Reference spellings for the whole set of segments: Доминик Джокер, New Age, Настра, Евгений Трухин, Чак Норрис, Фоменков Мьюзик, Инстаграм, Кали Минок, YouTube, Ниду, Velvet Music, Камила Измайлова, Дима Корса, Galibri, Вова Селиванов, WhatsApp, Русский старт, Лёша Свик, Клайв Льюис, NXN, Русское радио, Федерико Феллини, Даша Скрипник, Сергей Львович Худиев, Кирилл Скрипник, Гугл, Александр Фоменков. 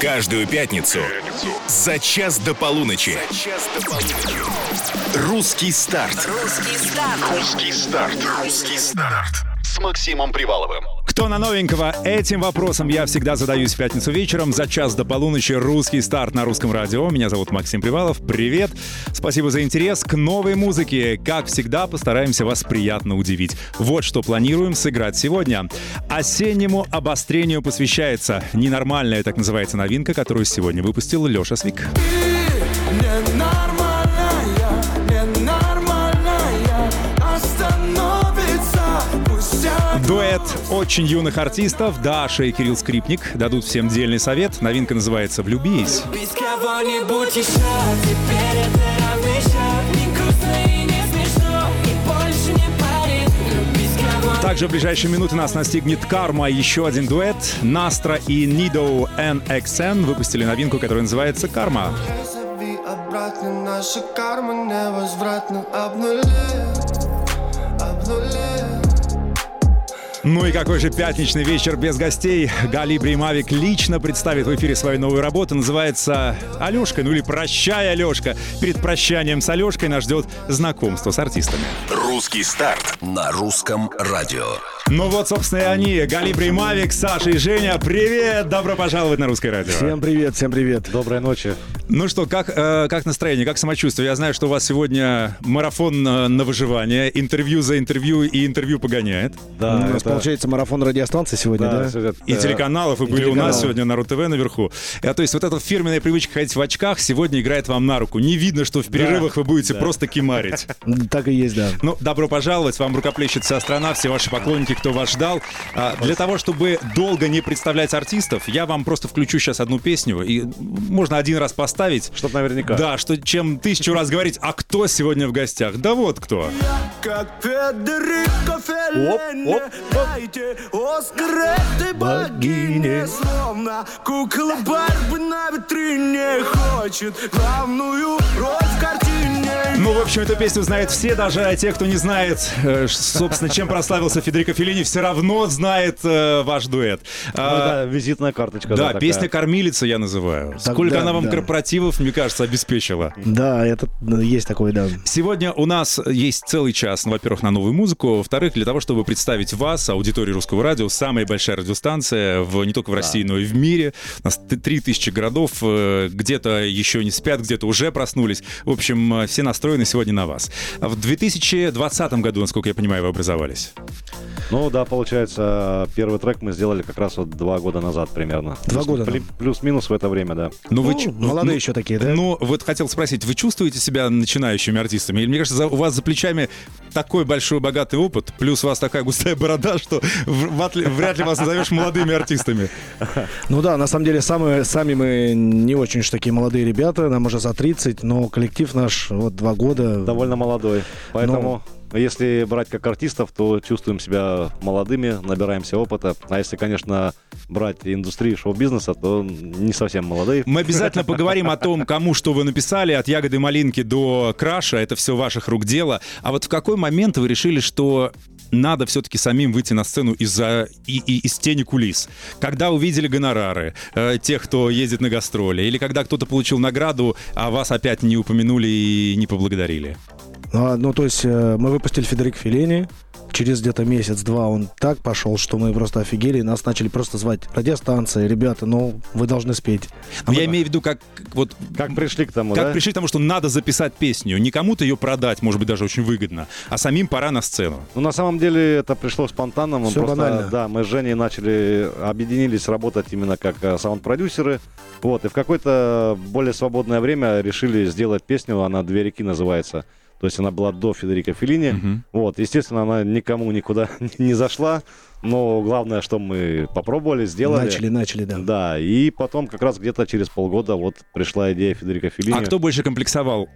Каждую пятницу за час до полуночи. Русский старт. С Максимом Приваловым. Кто на новенького? Этим вопросом я всегда задаюсь в пятницу вечером. За час до полуночи «Русский старт» на Русском радио. Меня зовут Максим Привалов. Привет! Спасибо за интерес к новой музыке. Как всегда, постараемся вас приятно удивить. Вот что планируем сыграть сегодня. Осеннему обострению посвящается ненормальная, так называется, новинка, которую сегодня выпустил Лёша Свик. Дуэт очень юных артистов Даша и Кирилл Скрипник дадут всем дельный совет. Новинка называется «Влюбись». Также в ближайшие минуты нас настигнет «Карма». Еще один дуэт. Настра и Ниду NXN выпустили новинку, которая называется «Карма». Ну и какой же пятничный вечер без гостей. Галибри и Mavik лично представит в эфире свою новую работу. Называется «Алёшка», ну или «Прощай, Алёшка». Перед прощанием с Алёшкой нас ждет знакомство с артистами. «Русский старт» на Русском радио. Ну вот, собственно, и они. Галибри и Mavik, Саша и Женя. Привет! Добро пожаловать на Русское радио. Всем привет, всем привет. Доброй ночи. Ну что, как настроение, как самочувствие? Я знаю, что у вас сегодня марафон на выживание. Интервью за интервью и интервью погоняет. Да, у нас получается марафон радиостанции сегодня, да? И телеканалов, и были у нас сегодня на РУ-ТВ наверху. То есть вот эта фирменная привычка ходить в очках сегодня играет вам на руку. Не видно, что в перерывах вы будете просто кимарить. Так и есть, да. Ну, добро пожаловать. Вам рукоплещет вся страна, все ваши поклонники, кто вас ждал. Для того, чтобы долго не представлять артистов, я вам просто включу сейчас одну песню. И можно один раз поставить. Чтоб наверняка. Да, что чем тысячу раз говорить, а кто сегодня в гостях? Да вот кто. Как Федерико Феллини, дайте Оскар этой богине. Словно кукла Барби на витрине хочет главную роль в картине. Ну, в общем, эту песню знают все, даже те, кто не знает, собственно, чем прославился Федерико Феллини, все равно знает ваш дуэт. Ну, да, визитная карточка. Да, песня «Кормилица» я называю. Сколько она вам корпоративов, мне кажется, обеспечила. Да, это есть такое, да. Сегодня у нас есть целый час, ну, во-первых, на новую музыку, во-вторых, для того, чтобы представить вас, аудиторию Русского радио, самая большая радиостанция не только в России, но и в мире. У нас 3000 городов, где-то еще не спят, где-то уже проснулись. В общем, все настроены сегодня на вас. В 2020 году, насколько я понимаю, вы образовались. Ну да, получается, первый трек мы сделали как раз вот 2 года назад примерно. 2 года. Плюс-минус в это время, да. Молодые еще такие, да? Ну вот хотел спросить, вы чувствуете себя начинающими артистами? Или, мне кажется, у вас за плечами такой большой богатый опыт, плюс у вас такая густая борода, что вряд ли вас назовешь молодыми артистами. Ну да, на самом деле, сами мы не очень уж такие молодые ребята, нам уже за 30, но коллектив наш вот 2 года. Довольно молодой, поэтому... Если брать как артистов, то чувствуем себя молодыми, набираемся опыта. А если, конечно, брать индустрию шоу-бизнеса, то не совсем молодые. Мы обязательно поговорим о том, кому что вы написали, от «Ягоды малинки» до «Краша». Это все ваших рук дело. А вот в какой момент вы решили, что надо все-таки самим выйти на сцену из тени кулис? Когда увидели гонорары тех, кто ездит на гастроли? Или когда кто-то получил награду, а вас опять не упомянули и не поблагодарили? Ну, то есть мы выпустили Федерико Феллини, через где-то месяц-два он так пошел, что мы просто офигели, и нас начали просто звать радиостанции, ребята, ну, вы должны спеть. Я имею в виду, как пришли к тому, что надо записать песню, не кому-то ее продать, может быть, даже очень выгодно, а самим пора на сцену. Ну, на самом деле, это пришло спонтанно. Мы с Женей объединились работать именно как саунд-продюсеры, и в какое-то более свободное время решили сделать песню, она «Две реки» называется. То есть она была до Федерико Феллини. Естественно, она никому никуда не зашла. Но главное, что мы попробовали, сделали. Начали, да. Да, и потом как раз где-то через полгода пришла идея Федерико Феллини. А кто больше комплексовал?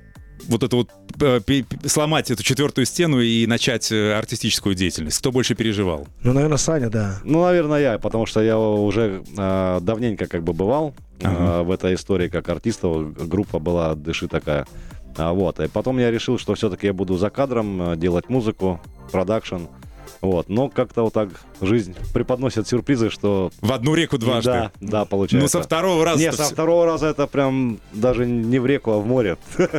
Сломать эту четвертую стену и начать артистическую деятельность. Кто больше переживал? Ну, наверное, Саня, да. Ну, наверное, я, потому что я уже давненько бывал в этой истории как артистов. Группа была «Дыши» такая. И потом я решил, что все-таки я буду за кадром делать музыку, продакшн. Вот, но как-то вот так жизнь преподносит сюрпризы, что... В одну реку дважды. Да, да, получается. Ну, со второго раза... Нет, со второго раза это прям даже не в реку, а в море,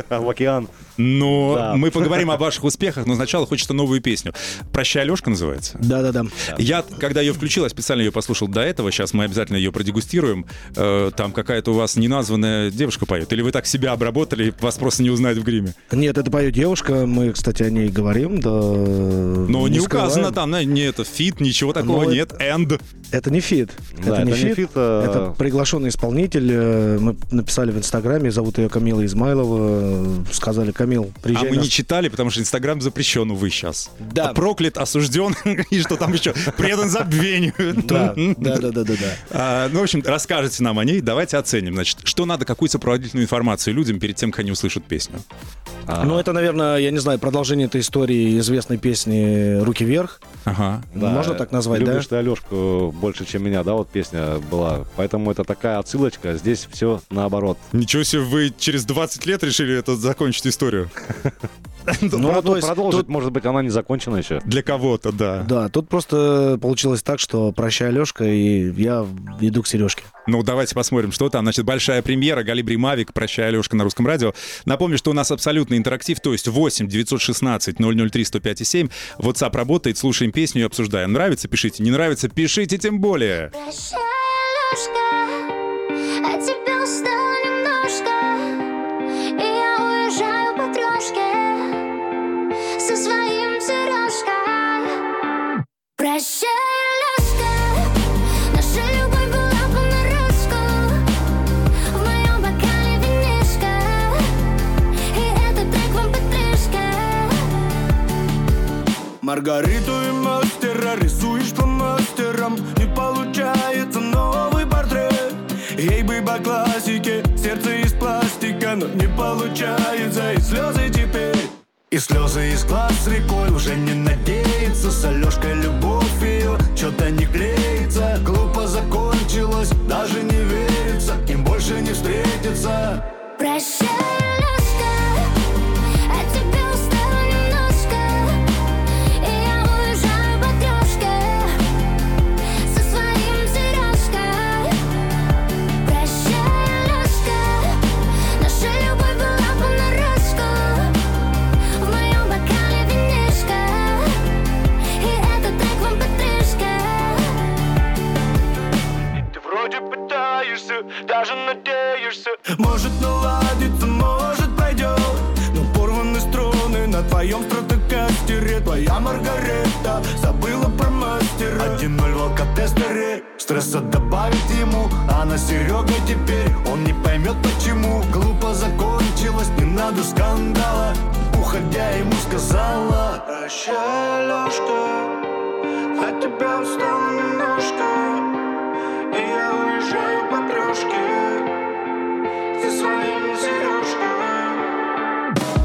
а в океан. Но да. Мы поговорим о ваших успехах, но сначала хочется новую песню. «Прощай, Алёшка» называется? Да-да-да. Я, когда ее включил, я специально ее послушал до этого, сейчас мы обязательно ее продегустируем. Там какая-то у вас неназванная девушка поет. Или вы так себя обработали, вас просто не узнают в гриме? Нет, это поет девушка, мы, кстати, о ней говорим. Да, но не указано там, не это фит, ничего такого но нет, энд. Это не фит. Да, это не фит, это приглашенный исполнитель. Мы написали в Инстаграме, зовут ее Камила Измайлова, сказали: Камил, приезжай. А мы не читали, потому что Инстаграм запрещен, увы, сейчас. Да. А проклят, осужден, и что там еще? Предан забвению. Да. Ну, в общем, расскажите нам о ней, давайте оценим. Значит, что надо, какую сопроводительную информацию людям перед тем, как они услышат песню? Ну, это, наверное, я не знаю, продолжение этой истории известной песни «Руки вверх». Ага. Можно так назвать, да? «Любишь ты Алёшку больше, чем меня», да, вот песня была. Поэтому это такая отсылочка, здесь все наоборот. Ничего себе, вы через 20 лет решили это закончить историю? Ну, то есть продолжить, тут, может быть, она не закончена еще. Для кого-то, да. Да, тут просто получилось так, что «Прощай, Алёшка», и я иду к Сережке. Ну, давайте посмотрим, что там. Значит, большая премьера, «Галибри Мавик», «Прощай, Алёшка» на Русском радио. Напомню, что у нас абсолютный интерактив, то есть 8-916-003-105-7. WhatsApp работает, слушаем песню и обсуждаем. Нравится — пишите, не нравится — пишите тем более. Прощай, Алёшка, от тебя устала немножко, и я уезжаю по трешке. Со своим сережком. Прощай, Алёшка, наша любовь была понарошку. В моем бокале винишка, и это так вам подтрешка. Маргариту и мастера рисуешь по мастерам, не получается новый портрет. Ей бы по классике, сердце из пластика, но не получается, и слезы теперь. И слезы из глаз рекой, уже не надеется. С Алёшкой любовь ее что-то не клеится. Глупо закончилось, даже не верится, им больше не встретиться. Прощай, Алёшка, от тебя устала немножко, и я уезжаю по трешке со своим сережкой. Прощай, Алёшка, наша любовь была понарошку. Даже надеешься, может наладиться, может пойдет, но порваны струны на твоем стратокастере. Твоя Маргарета забыла про мастера. 1-0 в алкотестере, стресса добавить ему. А на Серега теперь он не поймет почему. Глупо закончилось, не надо скандала. Уходя ему сказала: прощай, Алёшка, от тебя устал немножко, и я уезжаю по трешке со своими сережками.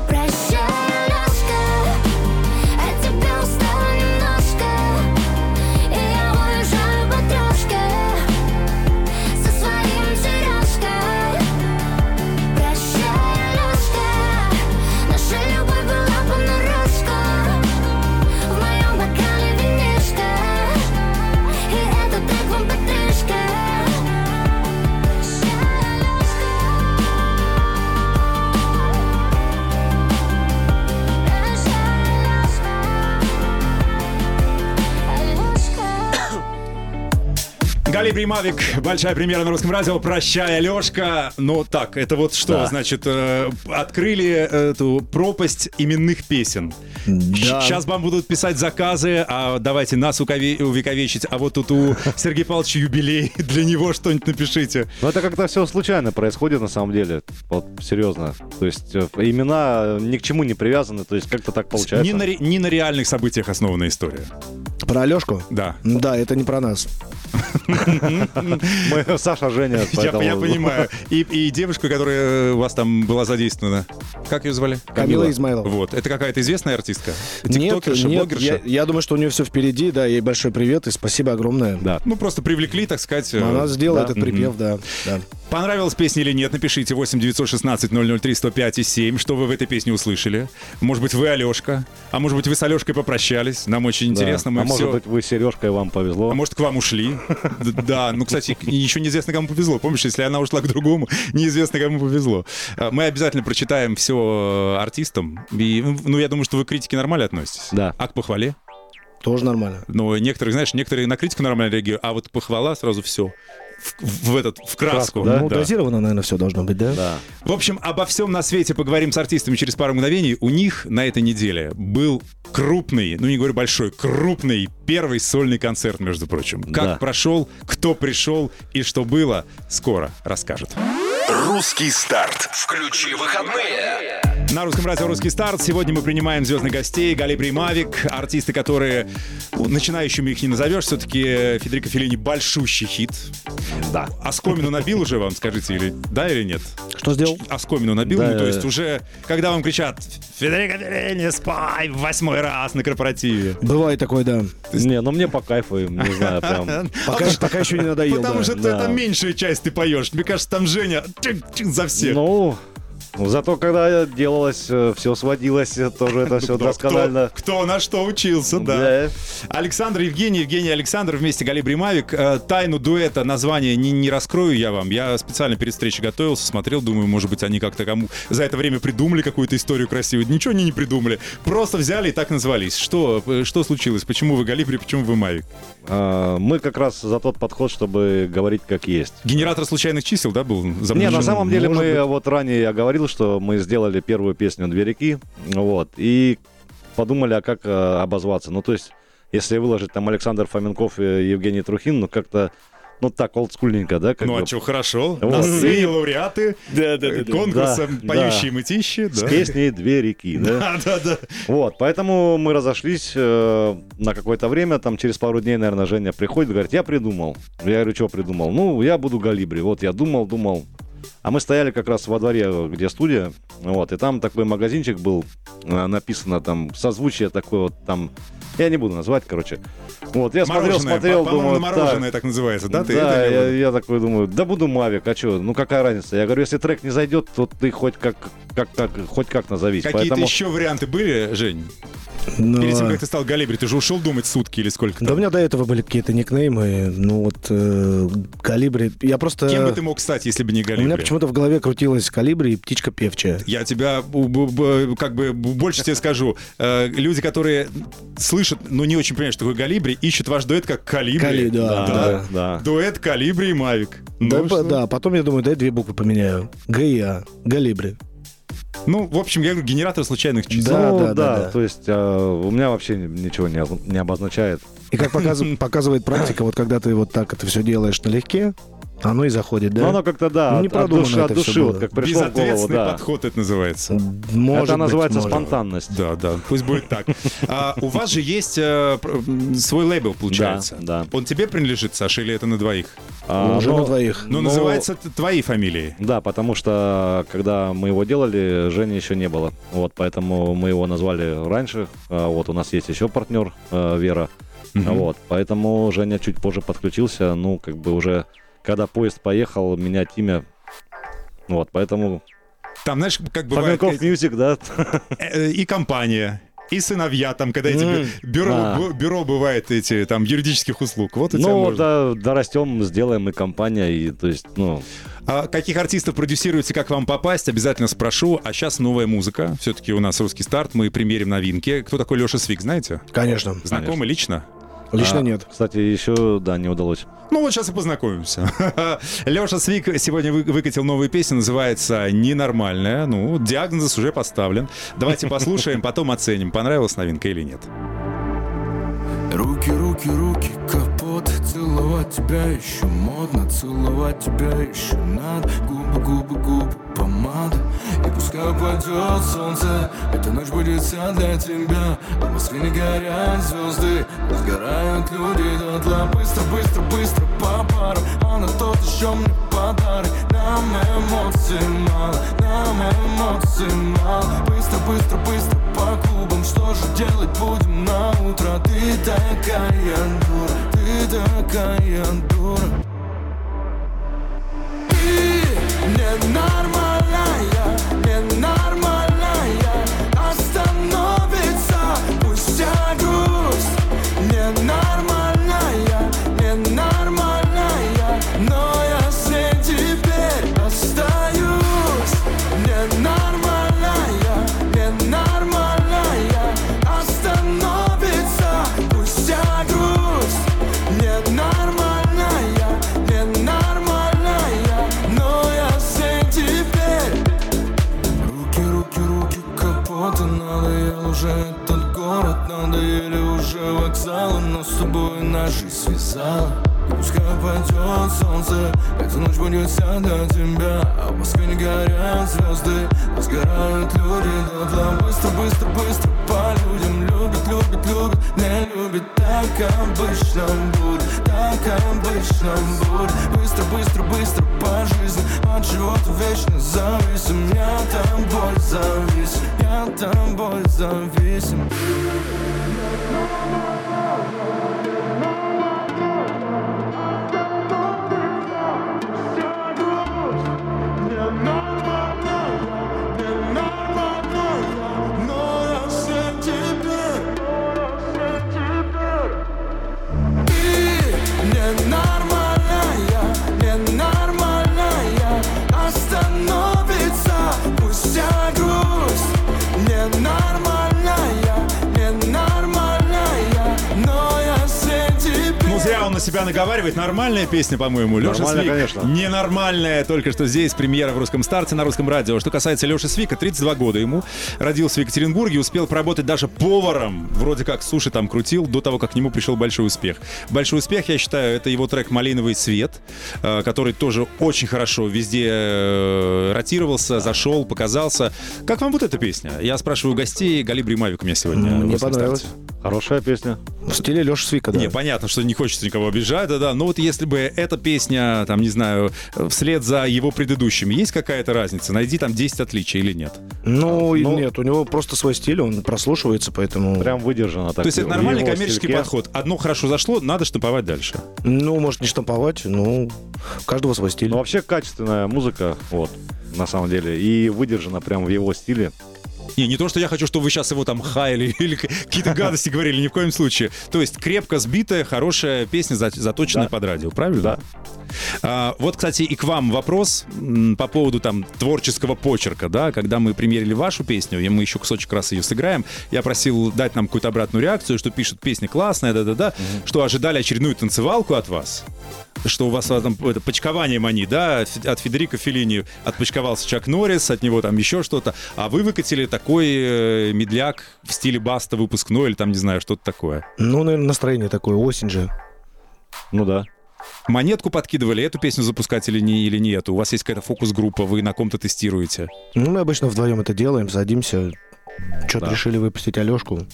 Прощай, Алёшка, от тебя устала немножко, и я уезжаю по трешке со своими сережками. Прощай, Алёшка, наша любовь была понарошку. В моем бокале винишка, и это так вам потрясающе. «Галибри Мавик», большая премьера на Русском радио. «Прощай, Алёшка». Ну так, это вот что, да. Значит, открыли эту пропасть именных песен. Да. Сейчас вам будут писать заказы, а давайте нас увековечить, а вот тут у Сергея Павловича юбилей, для него что-нибудь напишите. Ну это как-то все случайно происходит на самом деле, вот серьезно. То есть имена ни к чему не привязаны, то есть как-то так получается. Не на реальных событиях основана история. Про Алёшку? Да. Да, это не про нас. Саша, Женя. Я понимаю. И девушка, которая у вас там была задействована, как ее звали? Камила Измайлова. Вот. Это какая-то известная артистка? Тиктокерша, блогерша? Я думаю, что у нее все впереди, да, ей большой привет и спасибо огромное. Ну, просто привлекли, так сказать. Она сделала этот припев, да. Понравилась песня или нет, напишите 8-916-003-105-7. Что вы в этой песне услышали? Может быть, вы Алёшка? А может быть, вы с Алёшкой попрощались? Нам очень интересно. Мы может быть, вы с Серёжкой, вам повезло. А может, к вам ушли? Да, ну, кстати, еще неизвестно, кому повезло. Помнишь, если она ушла к другому, неизвестно, кому повезло. Мы обязательно прочитаем все артистам. Ну, я думаю, что вы к критике нормально относитесь. Да. А к похвале? Тоже нормально. Но некоторые, знаешь, некоторые на критику нормально реагируют, а вот похвала сразу все. В краску. Да? Ну, да. Дозировано, наверное, все должно быть, да? Да. В общем, обо всем на свете поговорим с артистами через пару мгновений. У них на этой неделе был крупный, ну не говорю большой, крупный первый сольный концерт, между прочим. Как прошел, кто пришел и что было, скоро расскажут. Русский старт. Включи выходные. На Русском радио «Русский старт» сегодня мы принимаем звездных гостей. Галибри и Мавик, артисты, которые, ну, начинающими их не назовешь. Все-таки Федерико Феллини большущий хит. Да. Оскомину набил уже, вам скажите, или да, или нет? Что сделал? Оскомину набил, да, ну, то есть уже, когда вам кричат «Федерико Феллини, спай!» в 8-й раз на корпоративе. Бывает такое, да. Не, ну мне по кайфу, не знаю, прям. Пока еще не надоело. Потому что это меньшая часть ты поешь. Мне кажется, там Женя за всех. Ну... Зато, когда делалось, все сводилось, тоже это все досконально. Кто на что учился, да. Александр, Евгений, Евгений, Александр вместе Галибри и Мавик. Тайну дуэта, название не раскрою я вам. Я специально перед встречей готовился, смотрел, думаю, может быть, они как-то кому за это время придумали какую-то историю красивую. Ничего они не придумали. Просто взяли и так назвались. Что случилось? Почему вы Галибри, почему вы Мавик? Мы как раз за тот подход, чтобы говорить как есть. Генератор случайных чисел, да, был запрещен? Нет, на самом деле мы вот ранее оговорили, что мы сделали первую песню «Две реки», вот, и подумали, а как обозваться. Ну, то есть, если выложить там Александр Фоменков и Евгений Трухин, ну, как-то, ну, так, олдскульненько, да? Как ну, а что, хорошо. Вот. Носы и лауреаты конкурса «Поющие мытищи». Да. С песней «Две реки». Да? Да. Вот, поэтому мы разошлись на какое-то время, там, через пару дней, наверное, Женя приходит и говорит, я придумал. Я говорю, что придумал? Ну, я буду Галибри. Вот, я думал. А мы стояли как раз во дворе, где студия, вот, и там такой магазинчик был, написано там, созвучие такое вот там, я не буду назвать, короче. Вот, я смотрел, думаю... Мороженое так называется, да? Да, я такой думаю, да буду Мавик, а что, ну какая разница? Я говорю, если трек не зайдет, то ты хоть как назовись. Какие-то еще варианты были, Жень? Но... Перед тем, как ты стал Галибри, ты же ушел думать сутки или сколько там? Да у меня до этого были какие-то никнеймы, ну вот Галибри, я просто... Кем бы ты мог стать, если бы не Галибри? У меня почему-то в голове крутилась Галибри и птичка певчая. Я тебя, как бы, больше тебе скажу, люди, которые слышат, но не очень понимают, что такое Галибри, ищут ваш дуэт как Галибри. Да. Дуэт Галибри и Мавик. Ну, да, потом я думаю, дай две буквы поменяю. Г и А, Галибри. Ну, в общем, я говорю, генератор случайных чисел. Да. То есть у меня вообще ничего не обозначает. И как показывает практика, вот когда ты вот так это все делаешь налегке, оно и заходит, да? Ну, оно как-то, да, не от души, вот как пришло в голову. Безответственный подход это называется. Может быть, называется спонтанность. Да, пусть будет так. У вас же есть свой лейбл, получается. Да. Он тебе принадлежит, Саша, или это на двоих? Уже на двоих. Но называется твоей фамилией. Да, потому что, когда мы его делали, Жени еще не было. Вот, поэтому мы его назвали раньше. Вот, у нас есть еще партнер, Вера. Вот, поэтому Женя чуть позже подключился, ну, как бы уже... Когда поезд поехал, менять имя. Вот, поэтому... Там, знаешь, как бывает... Фоменков Мьюзик, да? И компания, и сыновья, там, когда эти бюро бывает, эти, там, юридических услуг. Вот у тебя можно... Ну, дорастем, сделаем и компания, и, то есть, ну... А каких артистов продюсируете, как вам попасть, обязательно спрошу. А сейчас новая музыка. Все-таки у нас «Русский старт», мы примерим новинки. Кто такой Лёша Свик, знаете? Конечно. Знакомый лично? Лично нет. Кстати, еще, не удалось. Ну вот сейчас и познакомимся. Лёша Свик сегодня выкатил новую песню, называется «Ненормальная». Ну, диагноз уже поставлен. Давайте послушаем, потом оценим, понравилась новинка или нет. Руки, руки, руки, капот. Целовать тебя еще модно, целовать тебя еще надо. Губы, губы, губы, помада. И пускай упадет солнце, эта ночь будет вся для тебя. В Москве не горят звезды, но сгорают люди дотла. Быстро, быстро, быстро по парам, а на тот еще мне подарок. Нам эмоций мало, нам эмоций мало. Быстро, быстро, быстро по клубам, что же делать будем на утро? Ты такая дура, ты такая дура. Ты уже этот город, надоели уже вокзалы, но с тобой наши связала. И пускай пойдет солнце, эта ночь будет вся для тебя. А в Москве не горят звезды, а сгорают люди дотла. Быстро, быстро, быстро по людям. Любит, любит, любит, не любит. Так обычно будет, так обычно будет. Быстро, быстро, быстро по жизни, от чего-то вечно зависим. Я тобой зависим, я тобой зависим. Себя наговаривает. Нормальная песня, по-моему. Лёша Свик. Конечно. Ненормальная. Только что здесь премьера в «Русском старте» на Русском радио. Что касается Лёши Свика, 32 года ему. Родился в Екатеринбурге, успел поработать даже поваром. Вроде как суши там крутил до того, как к нему пришел большой успех. Большой успех, я считаю, это его трек «Малиновый свет», который тоже очень хорошо везде ротировался, зашел, показался. Как вам вот эта песня? Я спрашиваю гостей. Галибри Мавик у меня сегодня. Мне понравилось. Хорошая песня. В стиле Лёши Свика, да. Не, понятно, что не хочется никого обижать, да-да. Но вот если бы эта песня, там, не знаю, вслед за его предыдущими, есть какая-то разница? Найди там 10 отличий или нет? Ну, нет, у него просто свой стиль, он прослушивается, поэтому... Прям выдержано так. То есть это нормальный коммерческий подход. Одно хорошо зашло, надо штамповать дальше. Ну, может, не штамповать, но у каждого свой стиль. Ну, вообще качественная музыка, вот, на самом деле, и выдержана прям в его стиле. Не то, что я хочу, чтобы вы сейчас его там хаяли или какие-то гадости говорили, ни в коем случае. То есть крепко сбитая, хорошая песня, заточенная под радио, правильно? Да. Вот, кстати, и к вам вопрос по поводу там творческого почерка, да, когда мы примерили вашу песню, и мы еще кусочек раз ее сыграем, я просил дать нам какую-то обратную реакцию, что пишут песня классная, да-да-да, что ожидали очередную танцевалку от вас. Что у вас там это, почкование мани, да? От Федерико Феллини отпочковался Чак Норрис, от него там еще что-то. А вы выкатили такой медляк в стиле баста выпускной или там, не знаю, что-то такое. Ну, наверное, настроение такое, осень же. Ну да. Монетку подкидывали, эту песню запускать или не эту? У вас есть какая-то фокус-группа, вы на ком-то тестируете? Ну, мы обычно вдвоем это делаем, садимся. Что-то решили выпустить Алешку.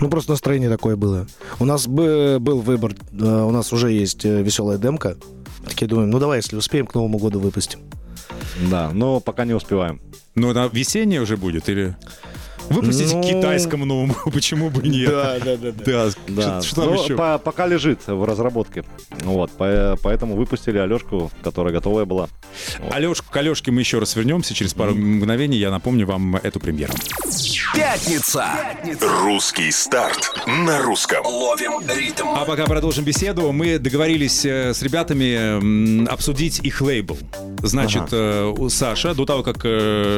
Ну, просто настроение такое было. У нас был выбор, у нас уже есть веселая демка. Такие думаем, ну давай, если успеем, к Новому году выпустим. Да, но пока не успеваем. Ну, это весеннее уже будет или... Выпустите к китайскому новому, почему бы нет? Да. Что еще? Пока лежит в разработке. Вот, поэтому выпустили Алешку, которая готовая была. Алешку, к Алешке мы еще раз вернемся через пару мгновений. Я напомню вам эту премьеру. Пятница. Русский старт на русском. Ловим ритм. А пока продолжим беседу. Мы договорились с ребятами обсудить их лейбл. Значит, Саша, до того, как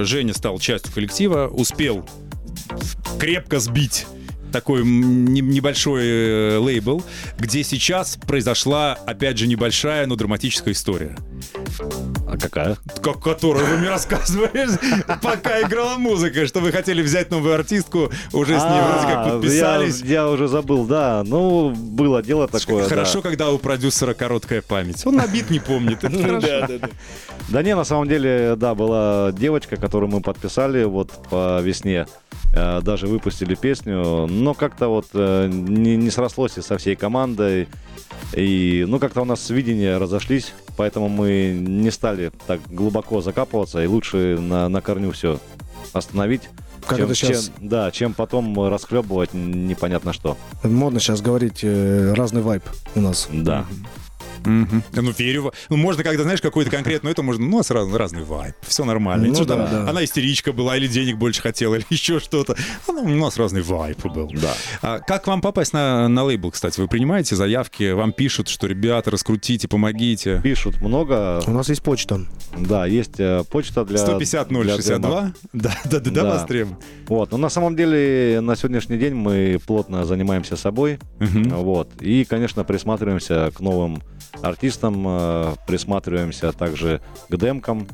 Женя стал частью коллектива, успел крепко сбить такой небольшой лейбл, где сейчас произошла, опять же, небольшая, но драматическая история. А какая? Которую вы мне рассказывали, пока играла музыка, что вы хотели взять новую артистку, уже с ней вроде как подписались. Я уже забыл, да. Ну, было дело такое. Хорошо, когда у продюсера короткая память. Он обид не помнит. Да не, на самом деле, да, была девочка, которую мы подписали вот по весне. Даже выпустили песню, но как-то вот не срослось и со всей командой, и ну как-то у нас видения разошлись, поэтому мы не стали так глубоко закапываться, и лучше на корню все остановить. Как это сейчас? Чем потом расхлебывать непонятно что. Модно сейчас говорить разный вайб у нас. Да. Ну, верю. Ну, можно, когда, знаешь, какую-то конкретную, это можно, ну, сразу разный вайб, все нормально. Ну, да. Она истеричка была, или денег больше хотела, или еще что-то. У нас разный вайб был. Да. А как вам попасть на лейбл, кстати? Вы принимаете заявки? Вам пишут, что, ребята, раскрутите, помогите? Пишут много. У нас есть почта. Да, есть почта для... 150-062? Да, востребован. Вот, ну, на самом деле, на сегодняшний день мы плотно занимаемся собой. Вот. И, конечно, присматриваемся к новым артистам, присматриваемся также к демкам,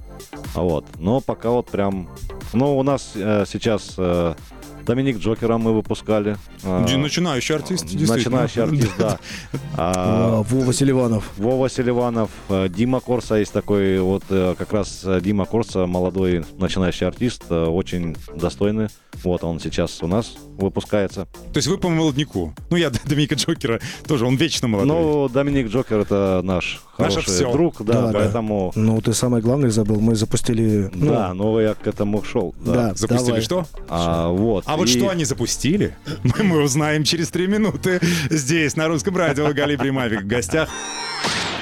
вот. Но пока вот прям, ну у нас сейчас Доминик Джокера мы выпускали. Начинающий артист, действительно. Начинающий артист, да. Вова Селиванов. Вова Селиванов. Дима Корса есть такой, вот как раз Дима Корса, молодой начинающий артист, очень достойный. Вот он сейчас у нас выпускается. То есть вы по молодняку. Ну, я Доминика Джокера тоже, он вечно молодой. Ну, Доминик Джокер — это наш хороший друг, да, поэтому... Ну, ты самое главное забыл, мы запустили... Да, но я к этому шел. Да, запустили что? Вот что они запустили, мы узнаем через 3 минуты. Здесь, на Русском радио, Галибри Мавик в гостях.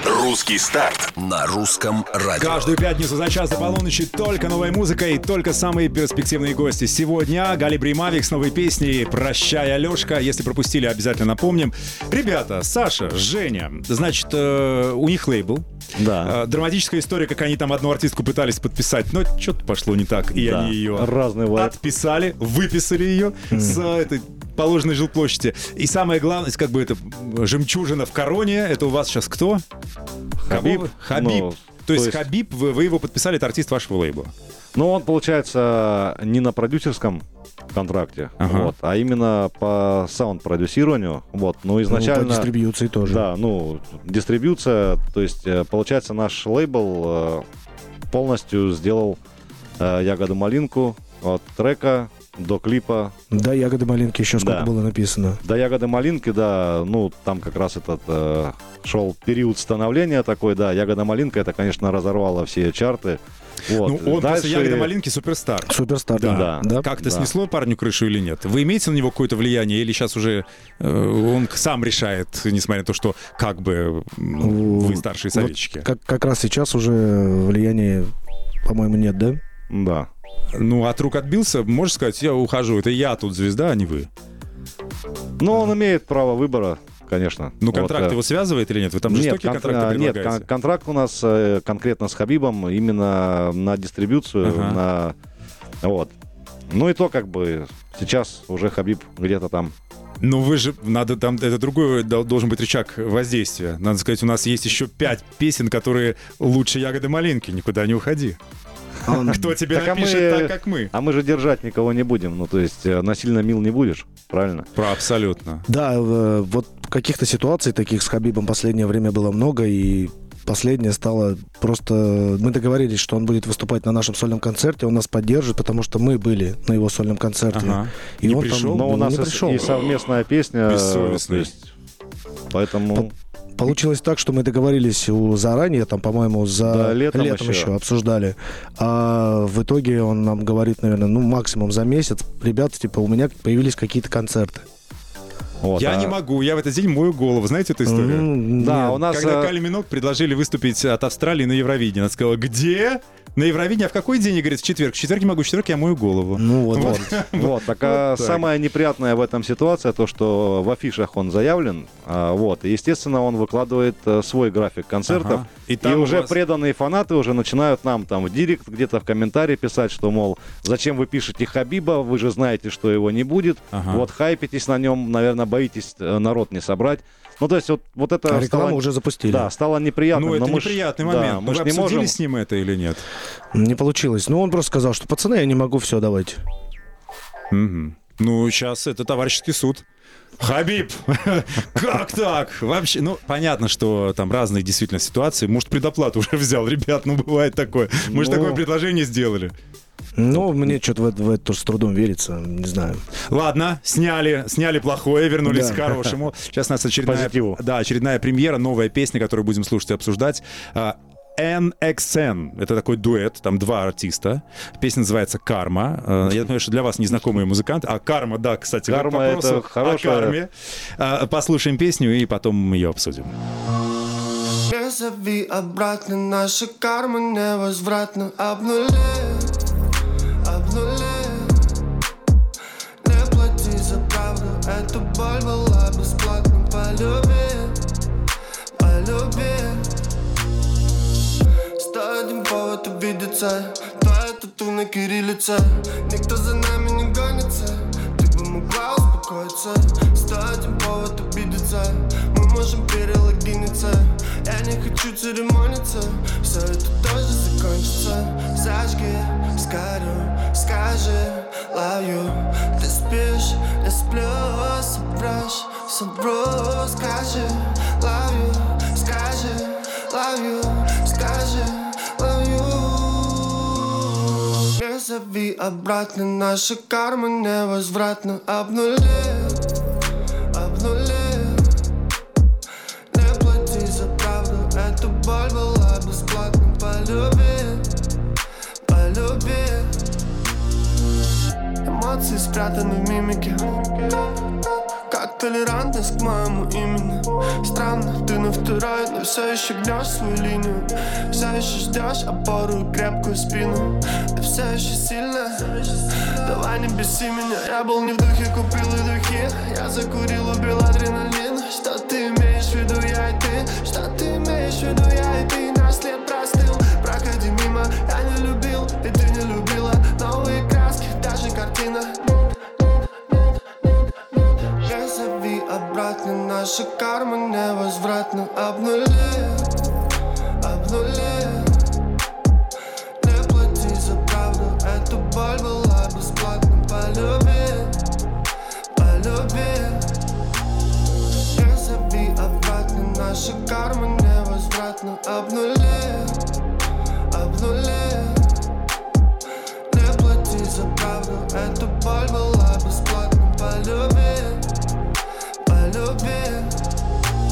Русский старт на Русском радио. Каждую пятницу за час до полуночи только новая музыка и только самые перспективные гости. Сегодня Галибри Мавик с новой песней «Прощай, Алёшка». Если пропустили, обязательно напомним. Ребята, Саша, Женя, значит, у них лейбл. Да. Драматическая история, как они там одну артистку пытались подписать, но что-то пошло не так, и да, они ее отписали, выписали ее с этой положенной жилплощади. И самое главное, как бы это жемчужина в короне, это у вас сейчас кто? Хабиб. То есть Хабиб, вы его подписали, это артист вашего лейбла. Ну, он, получается, не на продюсерском контракте, вот, а именно по саунд-продюсированию. Вот, но изначально... по дистрибьюции тоже. Да, дистрибьюция, то есть, получается, наш лейбл полностью сделал «Ягоду малинку» от трека до клипа. До «Ягоды малинки» еще сколько было написано. До «Ягоды малинки», да. Ну, там как раз этот шел период становления такой, да. «Ягода малинка» — это, конечно, разорвало все чарты. Вот. Ну, он дальше... после «Ягоды малинки» суперстар. Суперстар, да. Как-то снесло парню крышу или нет? Вы имеете на него какое-то влияние? Или сейчас уже он сам решает, несмотря на то, что как бы вы старшие советчики? Вот как раз сейчас уже влияния, по-моему, нет, да? Да. Ну, от рук отбился, можешь сказать, я ухожу, это я тут звезда, а не вы. Ну, он имеет право выбора, конечно. Ну, контракт его связывает или нет? Вы там жестокие контракты предлагаете? Нет, контракт у нас конкретно с Хабибом именно на дистрибьюцию, Ну, и то, как бы, сейчас уже Хабиб где-то там. Ну, вы же, надо там, это другой должен быть рычаг воздействия. Надо сказать, у нас есть еще 5 песен, которые лучше «Ягоды малинки», никуда не уходи. Кто тебе напишет так, как мы? А мы же держать никого не будем. Ну, то есть, насильно мил не будешь, правильно? Абсолютно. Да, вот каких-то ситуаций таких с Хабибом последнее время было много, и последнее стало просто... Мы договорились, что он будет выступать на нашем сольном концерте, он нас поддержит, потому что мы были на его сольном концерте. И не он пришел, там, но у нас и совместная песня. Бессовестный. Поэтому... Получилось так, что мы договорились заранее, там, по-моему, летом еще обсуждали. А в итоге он нам говорит, наверное, максимум за месяц. Ребята, у меня появились какие-то концерты. Вот, я не могу, я в этот день мою голову. Знаете эту историю? У нас... Когда Кали Минок предложили выступить от Австралии на Евровидении, она сказала, где? На Евровидении, а в какой день? И говорит, в четверг. В четверг не могу, в четверг я мою голову. Так самая неприятная в этом ситуация, то, что в афишах он заявлен, и, естественно, он выкладывает свой график концертов, и уже преданные фанаты уже начинают нам там в директ, где-то в комментарии писать, что, мол, зачем вы пишете Хабиба, вы же знаете, что его не будет, хайпитесь на нем, наверное, боитесь народ не собрать. Ну, то есть, вот это... Рекламу уже запустили. Да, стало неприятным. Ну, это неприятный момент. Да, мы же обсудили с ним это или нет? Не получилось. Ну, он просто сказал, что, пацаны, я не могу, все, давайте. Ну, сейчас это товарищеский суд. Хабиб, как так? Вообще, понятно, что там разные действительно ситуации. Может, предоплату уже взял, ребят, бывает такое. Мы же такое предложение сделали. Ну, мне что-то в это тоже с трудом верится, не знаю. Ладно, сняли плохое, вернулись к хорошему. Сейчас у нас очередная премьера, новая песня, которую будем слушать и обсуждать. NXN. Это такой дуэт, там 2 артиста. Песня называется «Карма». Я думаю, что для вас незнакомые музыканты. А «Карма», да, кстати, «Карма» — это хорошая... о карме. Послушаем песню и потом ее обсудим. Зови обратно, наша карма невозвратно обнули. Не плати за правду, эта боль была бесплатна. Полюби. Стоит им повод увидеться, твоя тату на кириллице. Никто за нами не гонится, ты бы могла успокоиться. Стоит им повод увидеться, мы можем перелогиниться. Я не хочу церемониться, все это тоже закончится. Зажги, сгорю, скажи, ловлю, ты спи. зови обратно, наша карма невозвратно. Обнули, не плати за правду, эта боль была бесплатна. Полюби. Эмоции спрятаны в мимике, как толерантность к моему имени. Странно, ты на второй, но все еще гнешь свою линию. Все еще ждешь опору и крепкую спину. Ты все еще сильная, давай не беси меня. Я был не в духе, купил и духи, я закурил, убил адреналин. Что ты имеешь в виду, я и ты? Что ты имеешь в виду, я и ты? Наш след простыл, проходи мимо. Я не любил, и ты не любила. Новые краски, даже картина. Зови обратно, наша карма невозвратна. Обнули, не плати за правду, эта боль была бесплатна. Полюби. Зови обратно, наша карма невозвратна. Обнули, не плати за правду, эта боль была бесплатна. Полюби.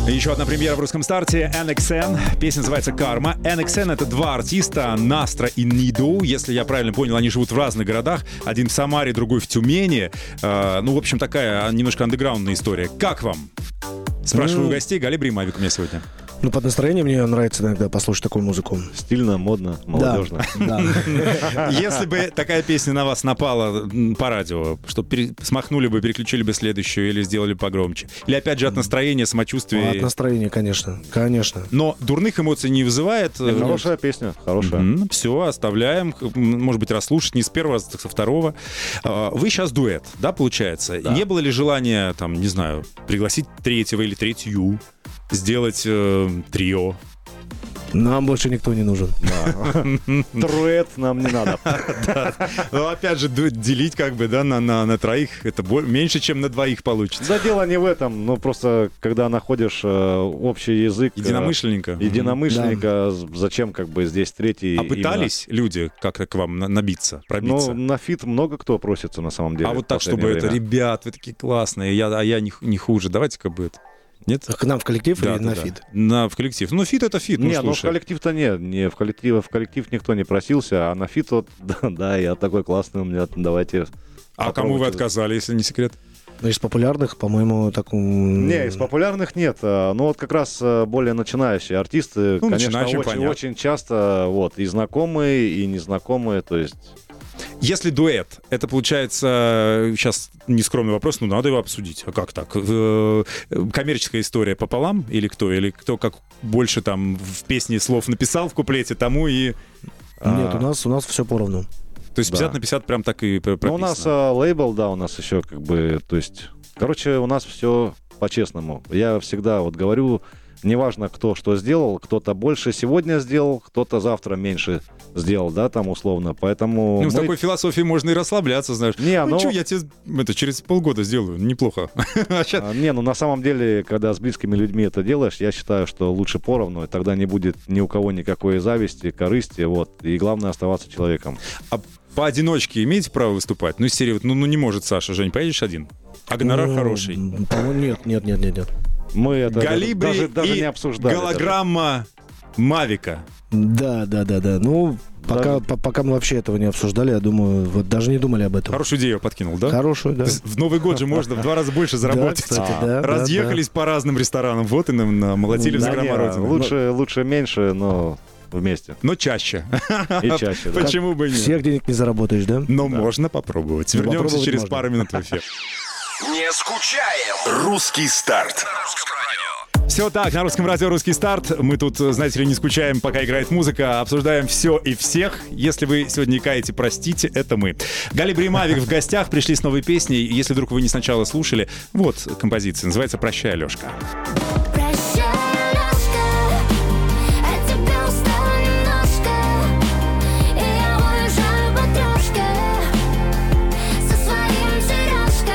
Еще одна премьера в «Русском старте» — NXN. Песня называется «Карма». NXN — это два артиста, Настра и Ниду. Если я правильно понял, они живут в разных городах. Один в Самаре, другой в Тюмени. Ну, в общем, такая немножко андеграундная история. Как вам? Спрашиваю у гостей. Галибри и Мавик у меня сегодня. Ну, под настроение мне нравится иногда послушать такую музыку. Стильно, модно, молодежно. Если бы такая песня на вас напала по радио, что смахнули бы, переключили бы следующую или сделали погромче? Или опять же от настроения, самочувствия? От настроения, конечно. Но дурных эмоций не вызывает? Хорошая песня, хорошая. Все, оставляем. Может быть, расслушать не с первого, а со второго. Вы сейчас дуэт, да, получается? Не было ли желания, там, не знаю, пригласить третьего или третью? Сделать трио. Нам больше никто не нужен. Труэт нам не надо. Но опять же, делить как бы на троих, это меньше, чем на двоих получится. Да дело не в этом, но просто когда находишь общий язык... Единомышленника, зачем как бы здесь третий... А пытались люди как-то к вам набиться, пробиться? Ну, на фит много кто просится на самом деле. А вот так, чтобы это, ребят, вы такие классные, а я не хуже, давайте как бы это... Нет? К нам в коллектив или на фит? В коллектив. Ну, фит — это фит. Нет, ну в коллектив-то нет. В коллектив никто не просился, а на фит вот, да, я такой классный, у меня давайте... А кому вы отказали, если не секрет? Ну, из популярных, по-моему, так... Не, из популярных нет. Ну, вот как раз более начинающие артисты, ну, конечно, очень часто, вот, и знакомые, и незнакомые, то есть... Если дуэт, это получается, сейчас нескромный вопрос, но надо его обсудить. А как так? Коммерческая история пополам? Или кто как больше там в песне слов написал в куплете, тому и... Нет, у нас все поровну. То есть 50 на 50 прям так и прописано. Ну, у нас лейбл, да, у нас еще как бы, то есть... Короче, у нас все по-честному. Я всегда вот говорю... Неважно, кто что сделал, кто-то больше сегодня сделал, кто-то завтра меньше сделал, да, там условно, поэтому... Ну, с такой философией можно и расслабляться, знаешь. Чё, я тебе это через полгода сделаю, неплохо. На самом деле, когда с близкими людьми это делаешь, я считаю, что лучше поровну, и тогда не будет ни у кого никакой зависти, корысти, вот, и главное оставаться человеком. А поодиночке имеете право выступать? Ну, из серии, ну не может Саша, Жень, поедешь один? А гонорар хороший? Нет. Мы это даже не обсуждали. Голограмма Мавика. Да. Ну, пока мы вообще этого не обсуждали, я думаю, вот даже не думали об этом. Хорошую идею подкинул, да? Хорошую, да. В Новый год же можно в 2 раза больше заработать. Разъехались по разным ресторанам, вот и нам намолотили в загромородину. Лучше меньше, но... Вместе. Но чаще. И чаще, да. Почему бы и нет? Всех денег не заработаешь, да? Но можно попробовать. Вернемся через пару минут в эфир. Не скучаем. Русский старт. Все так, на Русском радио «Русский старт». Мы тут, знаете ли, не скучаем, пока играет музыка. Обсуждаем все и всех. Если вы сегодня икаете, простите, это мы. Галибри и Мавик в гостях, пришли с новой песней. Если вдруг вы не сначала слушали, вот композиция, называется «Прощай, Лёшка».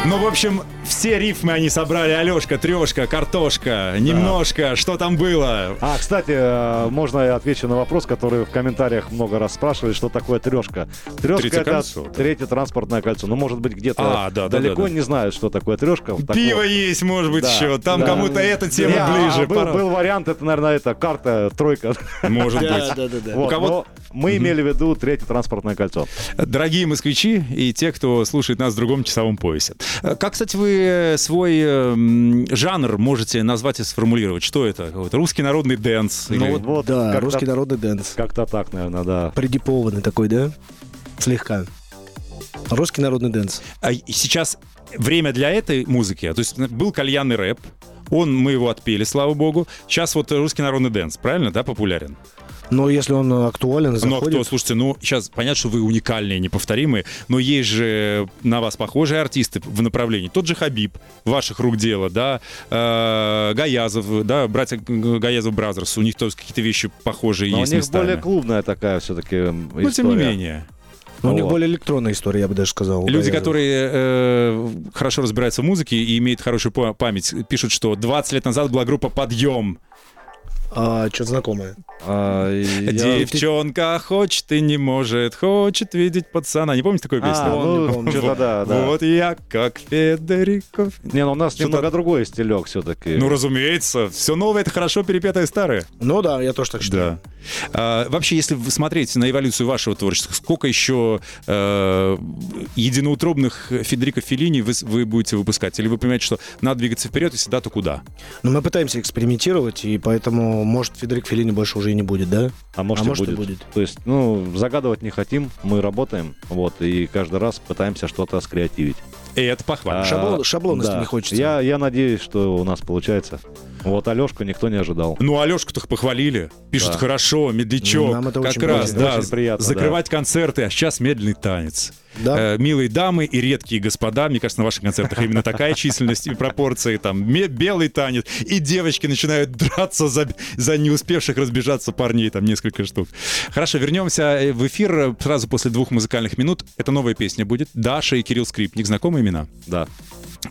Но, в общем, все рифмы они собрали. Алёшка, трёшка, картошка, немножко, да. Что там было? А, кстати, можно я отвечу на вопрос, который в комментариях много раз спрашивали, что такое трёшка. Трёшка — это кольцо, третье транспортное кольцо. Ну, может быть, где-то далеко не знают, что такое трёшка. Пиво есть, может быть, еще. Там кому-то эта тема ближе. Был вариант, это, наверное, это карта тройка. Может быть. Но мы имели в виду третье транспортное кольцо. Дорогие москвичи и те, кто слушает нас в другом часовом поясе. Как, кстати, вы свой жанр можете назвать и сформулировать? Что это? Русский народный дэнс? Ну, или... вот, да, русский народный дэнс. Как-то так, наверное, да. Придипованный такой, да? Слегка. Русский народный дэнс. А сейчас время для этой музыки. То есть был кальянный рэп. Мы его отпели, слава богу. Сейчас вот русский народный дэнс, правильно, да, популярен? Но если он актуален, заходит... Ну, слушайте, сейчас понятно, что вы уникальные, неповторимые, но есть же на вас похожие артисты в направлении. Тот же Хабиб, ваших рук дело, да, Гаязов, да, братья Гаязов Бразерс, у них тоже какие-то вещи похожие но есть местами. У них более клубная такая все-таки история. Ну, тем не менее. Но у них более электронная история, я бы даже сказал. Люди, которые хорошо разбираются в музыке и имеют хорошую память, пишут, что 20 лет назад была группа «Подъем». Что-то знакомое. Девчонка хочет и не может, хочет видеть пацана. Не помните такую песню? Что-то да. Вот я как Федерико. Не, у нас немного другой стилек все-таки. Ну, разумеется. Все новое — это хорошо перепетое старое. Ну да, я тоже так считаю. Вообще, если вы смотрите на эволюцию вашего творчества, сколько еще единоутробных Федерико Феллини вы будете выпускать? Или вы понимаете, что надо двигаться вперед, если да, то куда? Ну, мы пытаемся экспериментировать, и поэтому... Может, Федерико Феллини больше уже и не будет, да? А может и будет. То есть, загадывать не хотим, мы работаем, и каждый раз пытаемся что-то скреативить. И это похвально. Шаблонности не хочется. Я надеюсь, что у нас получается. Алёшку никто не ожидал. Алёшку-то похвалили. Пишут, хорошо, медлячок. Нам это как раз, очень приятно. Закрывать концерты, а сейчас медленный танец. Да? Милые дамы и редкие господа. Мне кажется, на ваших концертах именно такая численность и пропорции. Там белый танец. И девочки начинают драться за не успевших разбежаться парней. Там несколько штук. Хорошо, вернемся в эфир сразу после 2 музыкальных минут. Это новая песня будет. Даша и Кирилл Скрипник. Знакомые имена? Да.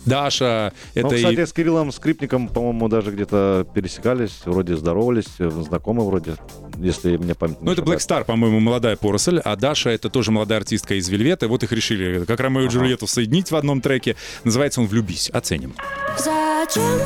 Даша, это... кстати, с Кириллом Скрипником, по-моему, даже где-то пересекались, вроде здоровались, знакомы вроде, если мне память не это Black Star, по-моему, молодая поросль, а Даша — это тоже молодая артистка из Вельвета, их решили, как Ромео и Джульетту, соединить в одном треке, называется он «Влюбись», оценим. Зачем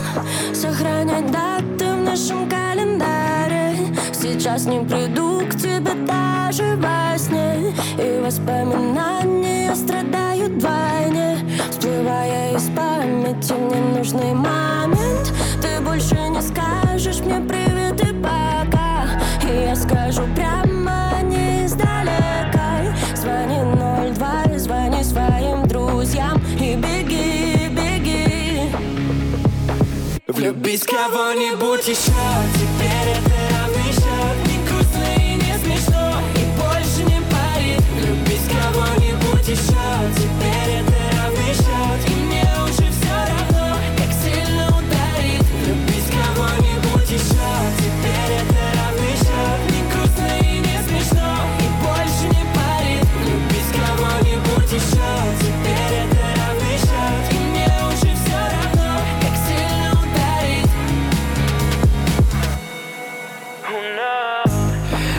сохранять даты в нашем календаре? Сейчас не приду к тебе даже во сне, и воспоминания страдают вдвойне. Всплывая из памяти, мне нужный момент. Ты больше не скажешь мне привет и пока, и я скажу прямо, не издалека. Звони 02, звони своим друзьям и беги, беги. Влюбись в кого-нибудь еще, теперь это равный шаг. Не грустно и не смешно, и больше не парит. Влюбись в кого-нибудь еще, теперь это равный шаг. И мне уже все равно, как сильно ударит. Влюбись в кого-нибудь еще, теперь это равный шаг. Не грустно и не смешно, и больше не парит. Влюбись в кого-нибудь еще, теперь это равный шаг. И мне уже все равно, как сильно ударит.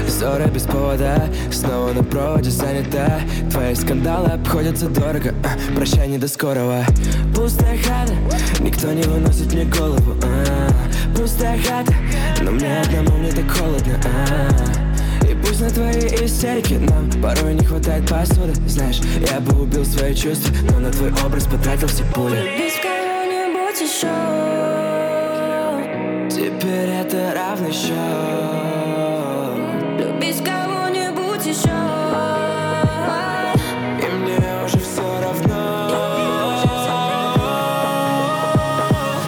Ссора без повода, снова на проводе занята. Твои скандалы обходятся дорого, прощай, не до скорого. Пустая хата, никто не выносит мне голову. Пустая хата, но мне одному, мне так холодно. И пусть на твои истерики нам порой не хватает посуды. Знаешь, я бы убил свои чувства, но на твой образ потратил все пули. Без кого-нибудь еще, теперь это равный счет. Без кого-нибудь еще, и мне уже все равно.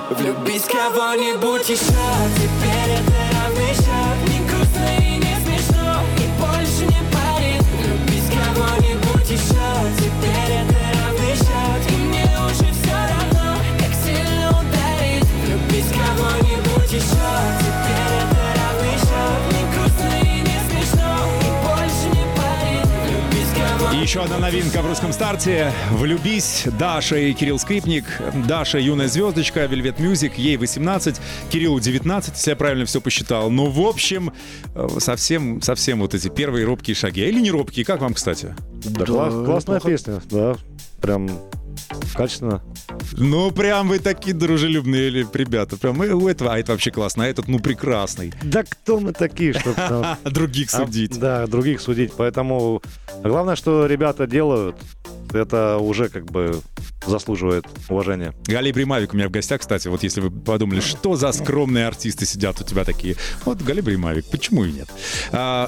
Влюбись в кого-нибудь еще, теперь это равный шаг. Не грустно и не смешно, и больше не парит. Влюбись в кого-нибудь еще, теперь это равный шаг. И мне уже все равно, как сильно ударит. Влюбись в кого-нибудь еще, теперь это равный шаг. Не грустно и не смешно, и больше не парит. Влюбись в кого-нибудь. Еще одна новинка в «Русском старте». «Влюбись». Даша и Кирилл Скрипник. Даша — юная звездочка, Velvet Music. Ей 18, Кириллу 19, если я правильно все посчитал. Ну, в общем, совсем вот эти первые робкие шаги. Или не робкие, как вам, кстати? Да, классная песня, да. Прям качественно. Ну, прям вы такие дружелюбные ребята. Прям это вообще классно, а этот, ну, прекрасный. Да кто мы такие, чтобы там... других судить. Да, других судить. Поэтому главное, что ребята делают, это уже как бы заслуживает уважения. Галибри Мавик у меня в гостях, кстати. Вот если вы подумали, что за скромные артисты сидят у тебя такие. Вот Галибри Мавик, почему и нет?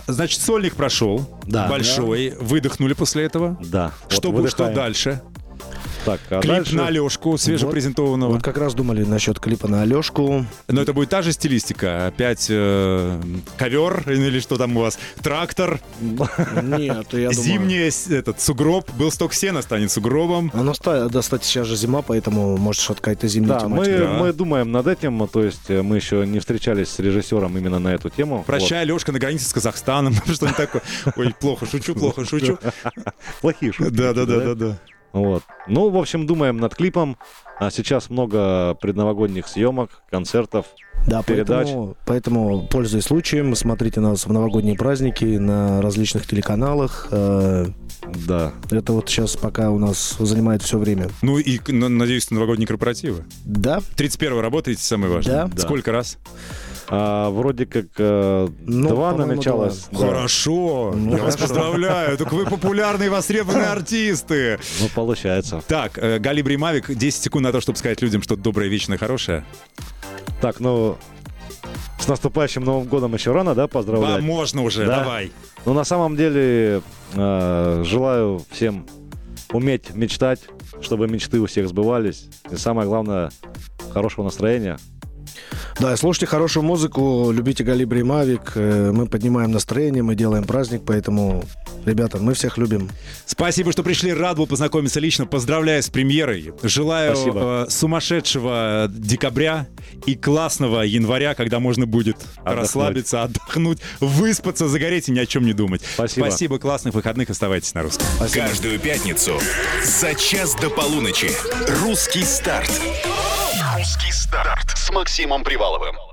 Значит, сольник прошел, да, большой. Да. Выдохнули после этого. Да. Что вот что дальше? Так, клип дальше... на Алёшку, свежепрезентованного. Вот как раз думали насчет клипа на Алёшку. Но это будет та же стилистика? Опять ковер или что там у вас? Трактор? Нет, я думаю... Зимний этот сугроб. Был сток сена, станет сугробом. Оно, да, кстати, сейчас же зима, поэтому может что-то какая-то зимняя тематика. Мы думаем над этим, то есть мы еще не встречались с режиссером именно на эту тему. Прощай, Алёшка, на границе с Казахстаном. Что-нибудь такое. Ой, плохо шучу. Плохие шутки. Да. Вот. Ну, в общем, думаем над клипом. А сейчас много предновогодних съемок, концертов, да, передач. Поэтому, пользуясь случаем, смотрите нас в новогодние праздники на различных телеканалах. Да. Это вот сейчас пока у нас занимает все время. Ну и, надеюсь, новогодние корпоративы. Да. 31-го работаете, самое важное. Да. Сколько раз? Вроде как два намечалось. Да. Хорошо, ну, я вас поздравляю. Так вы популярные, востребованные артисты. Ну, получается. Так, Галибри Мавик, 10 секунд на то, чтобы сказать людям что-то доброе, вечное, хорошее. Так, ну, с наступающим Новым годом еще рано, да, поздравлять? Да, можно уже, да? Давай. Ну, на самом деле, желаю всем уметь мечтать, чтобы мечты у всех сбывались. И самое главное, хорошего настроения. Да, слушайте хорошую музыку, любите Галибри Мавик, мы поднимаем настроение, мы делаем праздник, поэтому, ребята, мы всех любим. Спасибо, что пришли, рад был познакомиться лично, поздравляю с премьерой, желаю сумасшедшего декабря и классного января, когда можно будет расслабиться, отдохнуть, выспаться, загореть и ни о чем не думать. Спасибо, классных выходных, оставайтесь на Русском. Спасибо. Каждую пятницу за час до полуночи «Русский старт». «Русский старт» с Максимом Приваловым.